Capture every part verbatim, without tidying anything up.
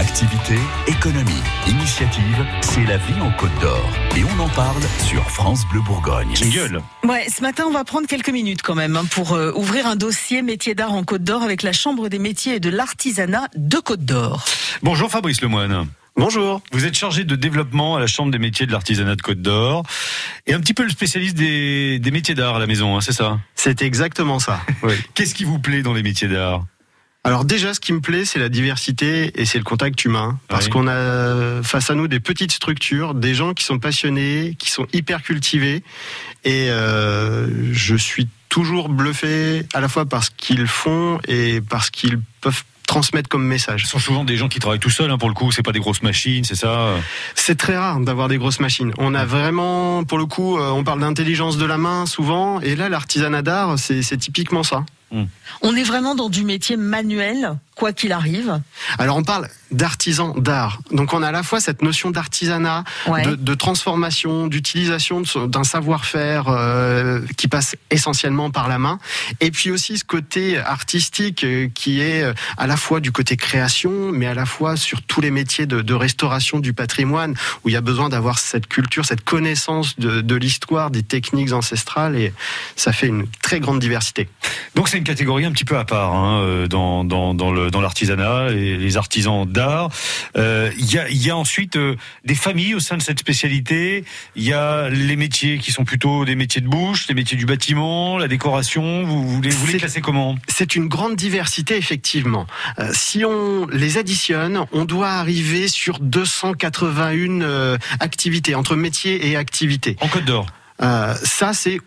Activité, économie, initiative, c'est la vie en Côte d'Or. Et on en parle sur France Bleu Bourgogne. Jingle. Ouais, ce matin, on va prendre quelques minutes quand même hein, pour euh, ouvrir un dossier métier d'art en Côte d'Or avec la Chambre des métiers et de l'artisanat de Côte d'Or. Bonjour Fabrice Lemoyne. Bonjour. Vous êtes chargé de développement à la Chambre des métiers de l'artisanat de Côte d'Or et un petit peu le spécialiste des, des métiers d'art à la maison, hein, c'est ça? C'est exactement ça. Oui. Qu'est-ce qui vous plaît dans les métiers d'art? Alors déjà, ce qui me plaît, c'est la diversité et c'est le contact humain. Parce oui. qu'on a face à nous des petites structures, des gens qui sont passionnés, qui sont hyper cultivés. Et euh, je suis toujours bluffé à la fois par ce qu'ils font et par ce qu'ils peuvent transmettre comme message. Ce sont souvent des gens qui travaillent tout seuls, hein, pour le coup, c'est pas des grosses machines, c'est ça? C'est très rare d'avoir des grosses machines. On a vraiment, pour le coup, on parle d'intelligence de la main souvent, et là, l'artisanat d'art, c'est, c'est typiquement ça. Hum. On est vraiment dans du métier manuel, quoi qu'il arrive. Alors on parle d'artisan d'art, donc on a à la fois cette notion d'artisanat, ouais. de, de transformation, d'utilisation de, d'un savoir-faire euh, qui passe essentiellement par la main, et puis aussi ce côté artistique euh, qui est euh, à la fois du côté création, mais à la fois sur tous les métiers de, de restauration du patrimoine, où il y a besoin d'avoir cette culture, cette connaissance de, de l'histoire, des techniques ancestrales, et ça fait une très grande diversité. Donc c'est une catégorie un petit peu à part hein, dans, dans, dans, le, dans l'artisanat, les, les artisans d'art. Il euh, y, a, y a ensuite euh, des familles au sein de cette spécialité. Il y a les métiers qui sont plutôt des métiers de bouche, les métiers du bâtiment, la décoration. Vous, vous, les, vous les classez comment? C'est une grande diversité, effectivement. Euh, si on les additionne, on doit arriver sur deux cent quatre-vingt-un euh, activités, entre métiers et activités. En Côte d'Or euh, ça, c'est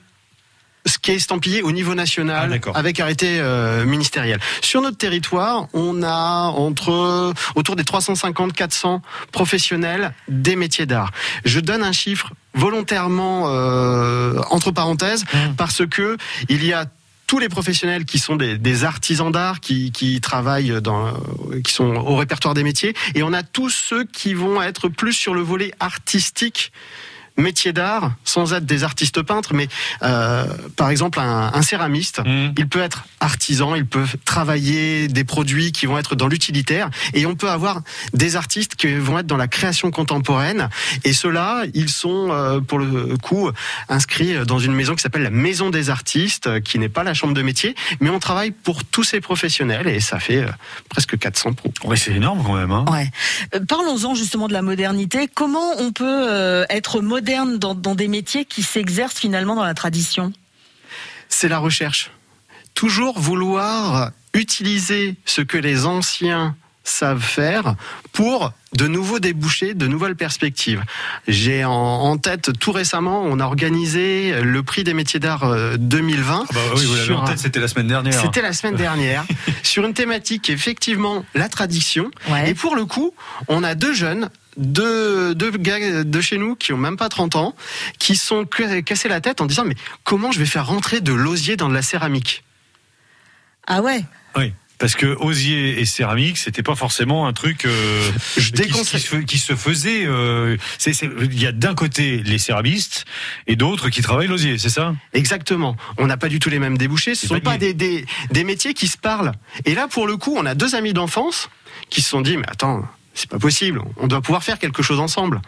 ce qui est estampillé au niveau national, ah, avec arrêté euh, ministériel. Sur notre territoire, on a entre autour des trois cent cinquante à quatre cents professionnels des métiers d'art. Je donne un chiffre volontairement euh, entre parenthèses, mmh. parce que il y a tous les professionnels qui sont des, des artisans d'art, qui, qui travaillent dans, qui sont au répertoire des métiers, et on a tous ceux qui vont être plus sur le volet artistique. Métier d'art, sans être des artistes peintres, mais euh, par exemple un, un céramiste, mmh. il peut être artisan, il peut travailler des produits qui vont être dans l'utilitaire, et on peut avoir des artistes qui vont être dans la création contemporaine, et ceux-là, ils sont euh, pour le coup inscrits dans une maison qui s'appelle la Maison des Artistes, qui n'est pas la chambre de métier, mais on travaille pour tous ces professionnels, et ça fait euh, presque quatre cents pros. Ouais, c'est énorme quand même. Hein. Ouais. Euh, parlons-en justement de la modernité. Comment on peut euh, être moderne Dans, dans des métiers qui s'exercent finalement dans la tradition? C'est la recherche. Toujours vouloir utiliser ce que les anciens savent faire pour de nouveaux débouchés, de nouvelles perspectives. J'ai en, en tête, tout récemment, on a organisé le prix des métiers d'art deux mille vingt. Ah bah oui, vous l'avez en tête, c'était la semaine dernière. C'était la semaine dernière, sur une thématique, effectivement, la tradition. Ouais. Et pour le coup, on a deux jeunes, Deux, deux gars de chez nous qui ont même pas trente ans, qui sont cassés la tête en disant mais comment je vais faire rentrer de l'osier dans de la céramique? Ah ouais. Oui. Parce que osier et céramique, c'était pas forcément un truc euh, Je déconseille. Qui, qui, qui se faisait. Il euh, y a d'un côté les céramistes et d'autres qui travaillent l'osier, c'est ça? Exactement. On n'a pas du tout les mêmes débouchés. Ce ne sont pas des, des, des métiers qui se parlent. Et là, pour le coup, on a deux amis d'enfance qui se sont dit mais attends, c'est pas possible, on doit pouvoir faire quelque chose ensemble.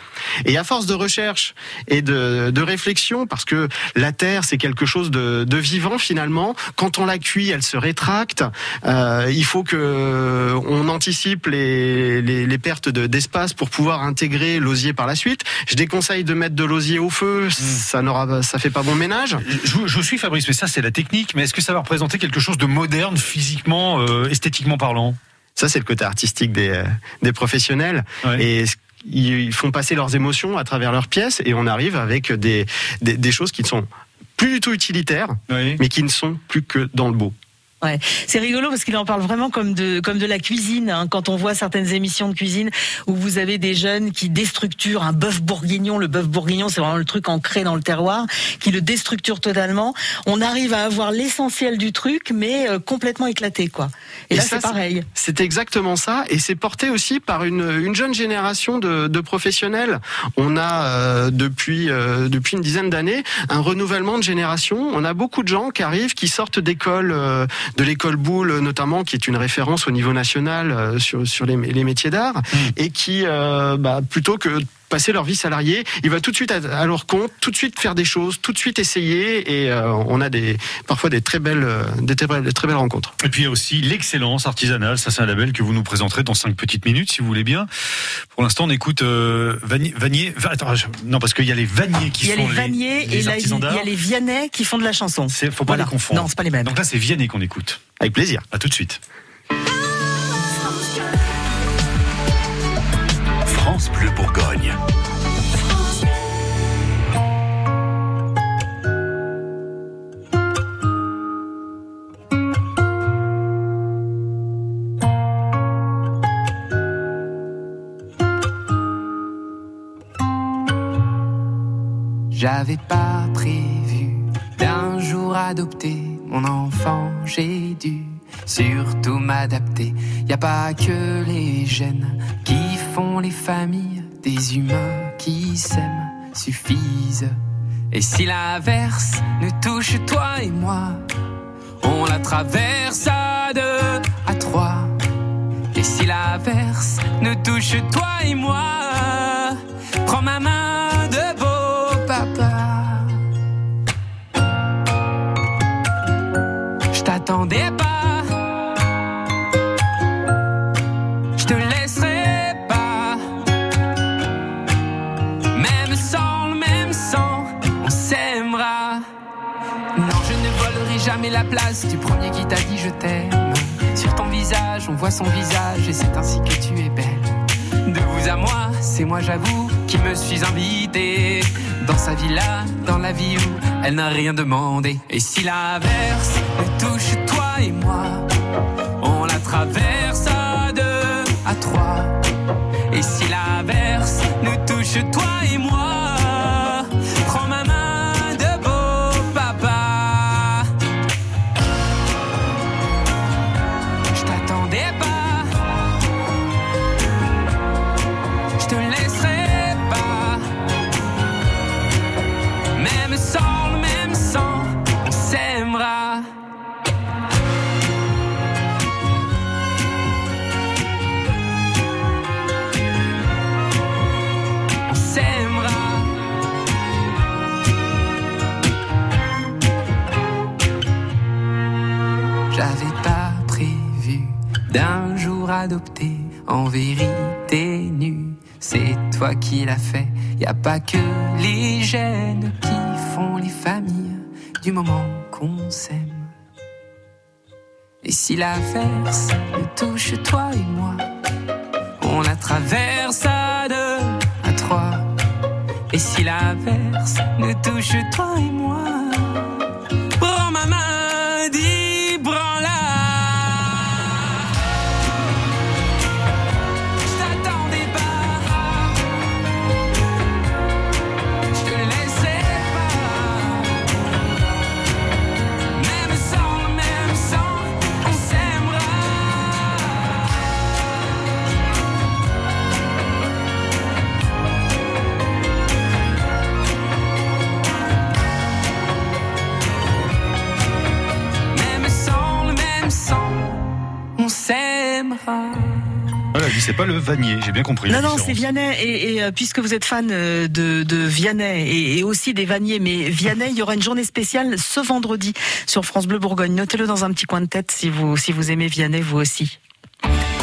Et à force de recherche et de, de réflexion, parce que la terre, c'est quelque chose de, de vivant finalement, quand on la cuit, elle se rétracte, euh, il faut que on anticipe les, les, les pertes de, d'espace pour pouvoir intégrer l'osier par la suite. Je déconseille de mettre de l'osier au feu, mmh. ça n'aura, ça fait pas bon ménage. Je, je suis Fabrice, mais ça c'est la technique, mais est-ce que ça va représenter quelque chose de moderne, physiquement, euh, esthétiquement parlant? Ça, c'est le côté artistique des, des professionnels. Ouais. Et ils font passer leurs émotions à travers leurs pièces et on arrive avec des, des, des choses qui ne sont plus du tout utilitaires, ouais. mais qui ne sont plus que dans le beau. Ouais. C'est rigolo parce qu'il en parle vraiment comme de, comme de la cuisine. Hein. Quand on voit certaines émissions de cuisine où vous avez des jeunes qui déstructurent un bœuf bourguignon, le bœuf bourguignon c'est vraiment le truc ancré dans le terroir, qui le déstructure totalement. On arrive à avoir l'essentiel du truc mais euh, complètement éclaté, quoi. Et, et là ça, c'est pareil. C'est, c'est exactement ça et c'est porté aussi par une, une jeune génération de, de professionnels. On a euh, depuis, euh, depuis une dizaine d'années un renouvellement de génération. On a beaucoup de gens qui arrivent, qui sortent d'écoles... Euh, de l'école Boulle notamment, qui est une référence au niveau national euh, sur, sur les, les métiers d'art, mmh. et qui, euh, bah, plutôt que passer leur vie salariée, il va tout de suite à, à leur compte, tout de suite faire des choses, tout de suite essayer, et euh, on a des, parfois des très, belles, des, très belles, des très belles rencontres. Et puis il y a aussi l'excellence artisanale, ça c'est un label que vous nous présenterez dans cinq petites minutes, si vous voulez bien. Pour l'instant, on écoute euh, Vanier, Vanier va, attends, je, non, parce qu'il y a les Vanier qui font les Vanier et il y a les Vianney qui font de la chanson. C'est, faut pas voilà. les confondre. Non, c'est pas les mêmes. Donc là, c'est Vianney qu'on écoute. Avec plaisir. À tout de suite. France Bleu Bourgogne. J'avais pas prévu d'un jour adopter mon enfant, j'ai dû surtout m'adapter. Y a pas que les gènes qui font les familles, des humains qui s'aiment suffisent. Et si l'inverse nous touche, toi et moi, on la traverse à deux, à trois. Et si l'inverse nous touche, toi et moi, prends ma main de beau papa. Je t'attendais pas. Jamais la place du premier qui t'a dit je t'aime. Sur ton visage, on voit son visage, et c'est ainsi que tu es belle. De vous à moi, c'est moi j'avoue qui me suis invité dans sa villa, dans la vie où elle n'a rien demandé. Et si l'inverse me touche, toi et moi, on la traverse à deux, à trois. Et si l'inverse nous touche, toi et moi, prends ma main. D'un jour adopté, en vérité nue, c'est toi qui l'as fait. Y a pas que les gènes qui font les familles du moment qu'on s'aime. Et si la verse nous touche, toi et moi, on la traverse à deux, à trois. Et si la verse nous touche, toi et moi, prends ma main, dis, prends-la. Voilà, lui, c'est pas le Vanier, j'ai bien compris. Non, non, c'est Vianney. Et, et euh, puisque vous êtes fan de, de Vianney et, et aussi des Vaniers, mais Vianney, il y aura une journée spéciale ce vendredi sur France Bleu Bourgogne. Notez-le dans un petit coin de tête si vous, si vous aimez Vianney, vous aussi.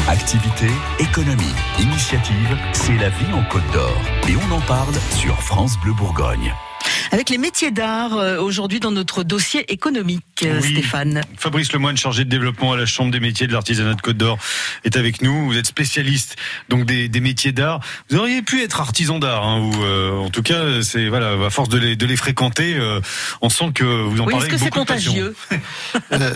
Activité, économie, initiative, c'est la vie en Côte d'Or. Et on en parle sur France Bleu Bourgogne. Avec les métiers d'art, aujourd'hui dans notre dossier économique, oui. Stéphane. Fabrice Lemoyne, chargé de développement à la Chambre des métiers et de l'artisanat de Côte d'Or, est avec nous. Vous êtes spécialiste donc des, des métiers d'art. Vous auriez pu être artisan d'art, hein, ou euh, en tout cas, c'est voilà, à force de les, de les fréquenter, euh, on sent que vous en oui, parlez. Est-ce que c'est contagieux ? euh,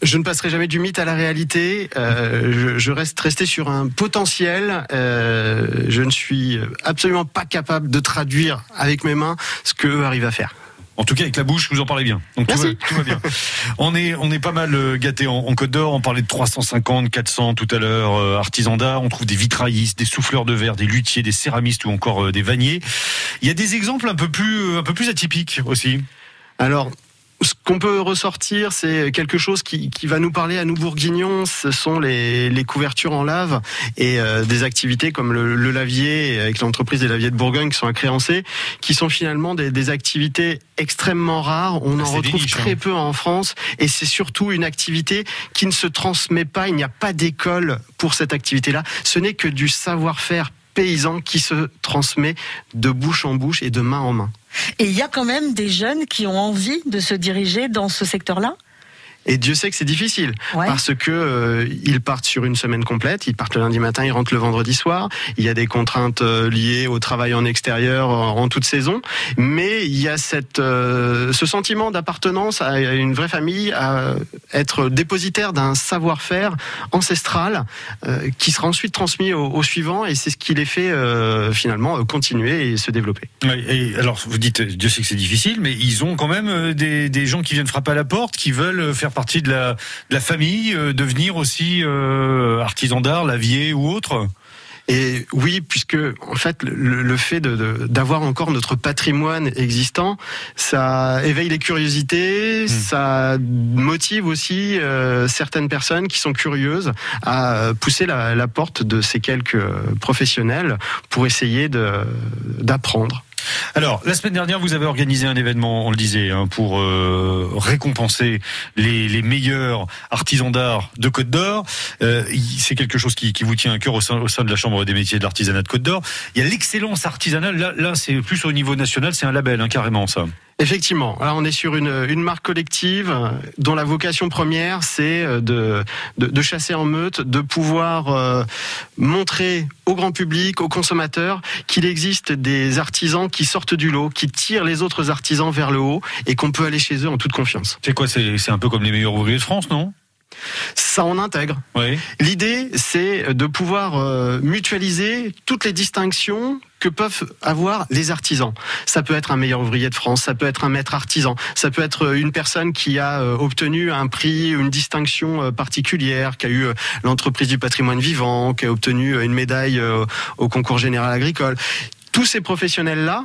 Je ne passerai jamais du mythe à la réalité. Euh, je, je reste resté sur un potentiel. Euh, je ne suis absolument pas capable de traduire avec mes mains ce que arrive à faire. En tout cas, avec la bouche, vous en parlez bien. Donc, tout va, tout va bien. On est, on est pas mal gâtés en, en Côte d'Or. On parlait de trois cent cinquante, quatre cents tout à l'heure, euh, artisans d'art. On trouve des vitraillistes, des souffleurs de verre, des luthiers, des céramistes ou encore euh, des vaniers. Il y a des exemples un peu plus, un peu plus atypiques aussi. Alors, ce qu'on peut ressortir, c'est quelque chose qui, qui va nous parler à nous bourguignons, ce sont les, les couvertures en lave et euh, des activités comme le, le lavier avec l'entreprise des laviers de Bourgogne qui sont à Créancey, qui sont finalement des, des activités extrêmement rares, on en retrouve très peu en France et c'est surtout une activité qui ne se transmet pas, il n'y a pas d'école pour cette activité-là, ce n'est que du savoir-faire paysan qui se transmet de bouche en bouche et de main en main. Et il y a quand même des jeunes qui ont envie de se diriger dans ce secteur-là ? Et Dieu sait que c'est difficile, ouais. Parce que euh, ils partent sur une semaine complète, ils partent le lundi matin, ils rentrent le vendredi soir, il y a des contraintes euh, liées au travail en extérieur en, en toute saison, mais il y a cette, euh, ce sentiment d'appartenance à une vraie famille, à être dépositaire d'un savoir-faire ancestral euh, qui sera ensuite transmis au, au suivant, et c'est ce qui les fait euh, finalement continuer et se développer. Et, et, alors vous dites, Dieu sait que c'est difficile, mais ils ont quand même des, des gens qui viennent frapper à la porte, qui veulent faire partie de la, de la famille, euh, devenir aussi euh, artisan d'art, lavier ou autre ? Et oui, puisque en fait le, le fait de, de, d'avoir encore notre patrimoine existant, ça éveille les curiosités, mmh. ça motive aussi euh, certaines personnes qui sont curieuses à pousser la, la porte de ces quelques professionnels pour essayer de, d'apprendre. Alors, la semaine dernière, vous avez organisé un événement, on le disait, hein, pour euh, récompenser les, les meilleurs artisans d'art de Côte d'Or. Euh, c'est quelque chose qui, qui vous tient à cœur au sein, au sein de la Chambre des métiers et de l'artisanat de Côte d'Or. Il y a l'excellence artisanale, là, là c'est plus au niveau national, c'est un label, hein, carrément ça. Effectivement, là on est sur une, une marque collective dont la vocation première c'est de, de, de chasser en meute, de pouvoir euh, montrer au grand public, aux consommateurs, qu'il existe des artisans qui sortent du lot, qui tirent les autres artisans vers le haut et qu'on peut aller chez eux en toute confiance. C'est quoi, c'est, c'est un peu comme les meilleurs ouvriers de France, non ? Ça en intègre. Oui. L'idée, c'est de pouvoir euh, mutualiser toutes les distinctions que peuvent avoir les artisans. Ça peut être un meilleur ouvrier de France, ça peut être un maître artisan, ça peut être une personne qui a euh, obtenu un prix, une distinction euh, particulière, qui a eu euh, l'entreprise du patrimoine vivant, qui a obtenu euh, une médaille euh, au concours général agricole. Tous ces professionnels-là,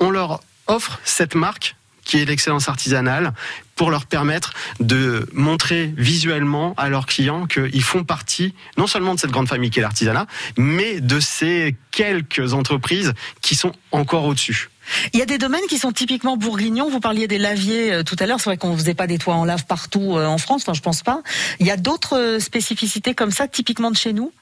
on leur offre cette marque qui est l'excellence artisanale, pour leur permettre de montrer visuellement à leurs clients qu'ils font partie, non seulement de cette grande famille qu'est l'artisanat, mais de ces quelques entreprises qui sont encore au-dessus. Il y a des domaines qui sont typiquement bourguignons. Vous parliez des laviers tout à l'heure. C'est vrai qu'on ne faisait pas des toits en lave partout en France. Enfin, je ne pense pas. Il y a d'autres spécificités comme ça, typiquement de chez nous ?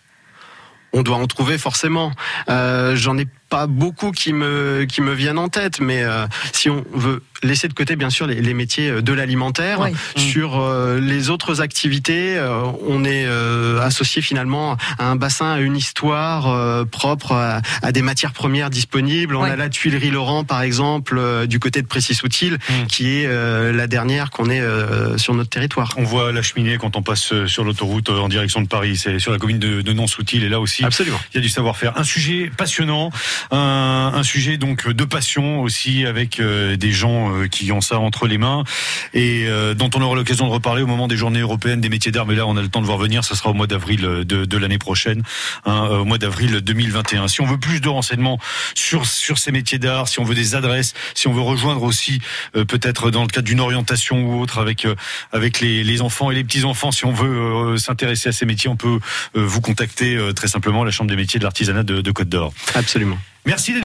On doit en trouver forcément. Euh, j'en ai pas beaucoup qui me qui me viennent en tête, mais euh, si on veut laisser de côté bien sûr les, les métiers de l'alimentaire, oui. sur euh, les autres activités, euh, on est euh, associé finalement à un bassin, à une histoire euh, propre, à, à des matières premières disponibles. On oui. a la Tuilerie Laurent par exemple euh, du côté de Précis-Soutil, mm. qui est euh, la dernière qu'on ait euh, sur notre territoire. On voit la cheminée quand on passe sur l'autoroute en direction de Paris. C'est sur la commune de, de Non-Soutil et là aussi, absolument, il y a du savoir-faire. Un sujet passionnant. Un, un sujet donc de passion aussi avec euh, des gens euh, qui ont ça entre les mains et euh, dont on aura l'occasion de reparler au moment des journées européennes des métiers d'art, mais là on a le temps de voir venir, ça sera au mois d'avril de, de l'année prochaine, hein, au mois d'avril deux mille vingt et un. Si on veut plus de renseignements sur, sur ces métiers d'art, si on veut des adresses, si on veut rejoindre aussi euh, peut-être dans le cadre d'une orientation ou autre avec, euh, avec les, les enfants et les petits-enfants, si on veut euh, s'intéresser à ces métiers, on peut euh, vous contacter euh, très simplement à la Chambre des métiers de l'artisanat de, de Côte d'Or. Absolument. Merci d'être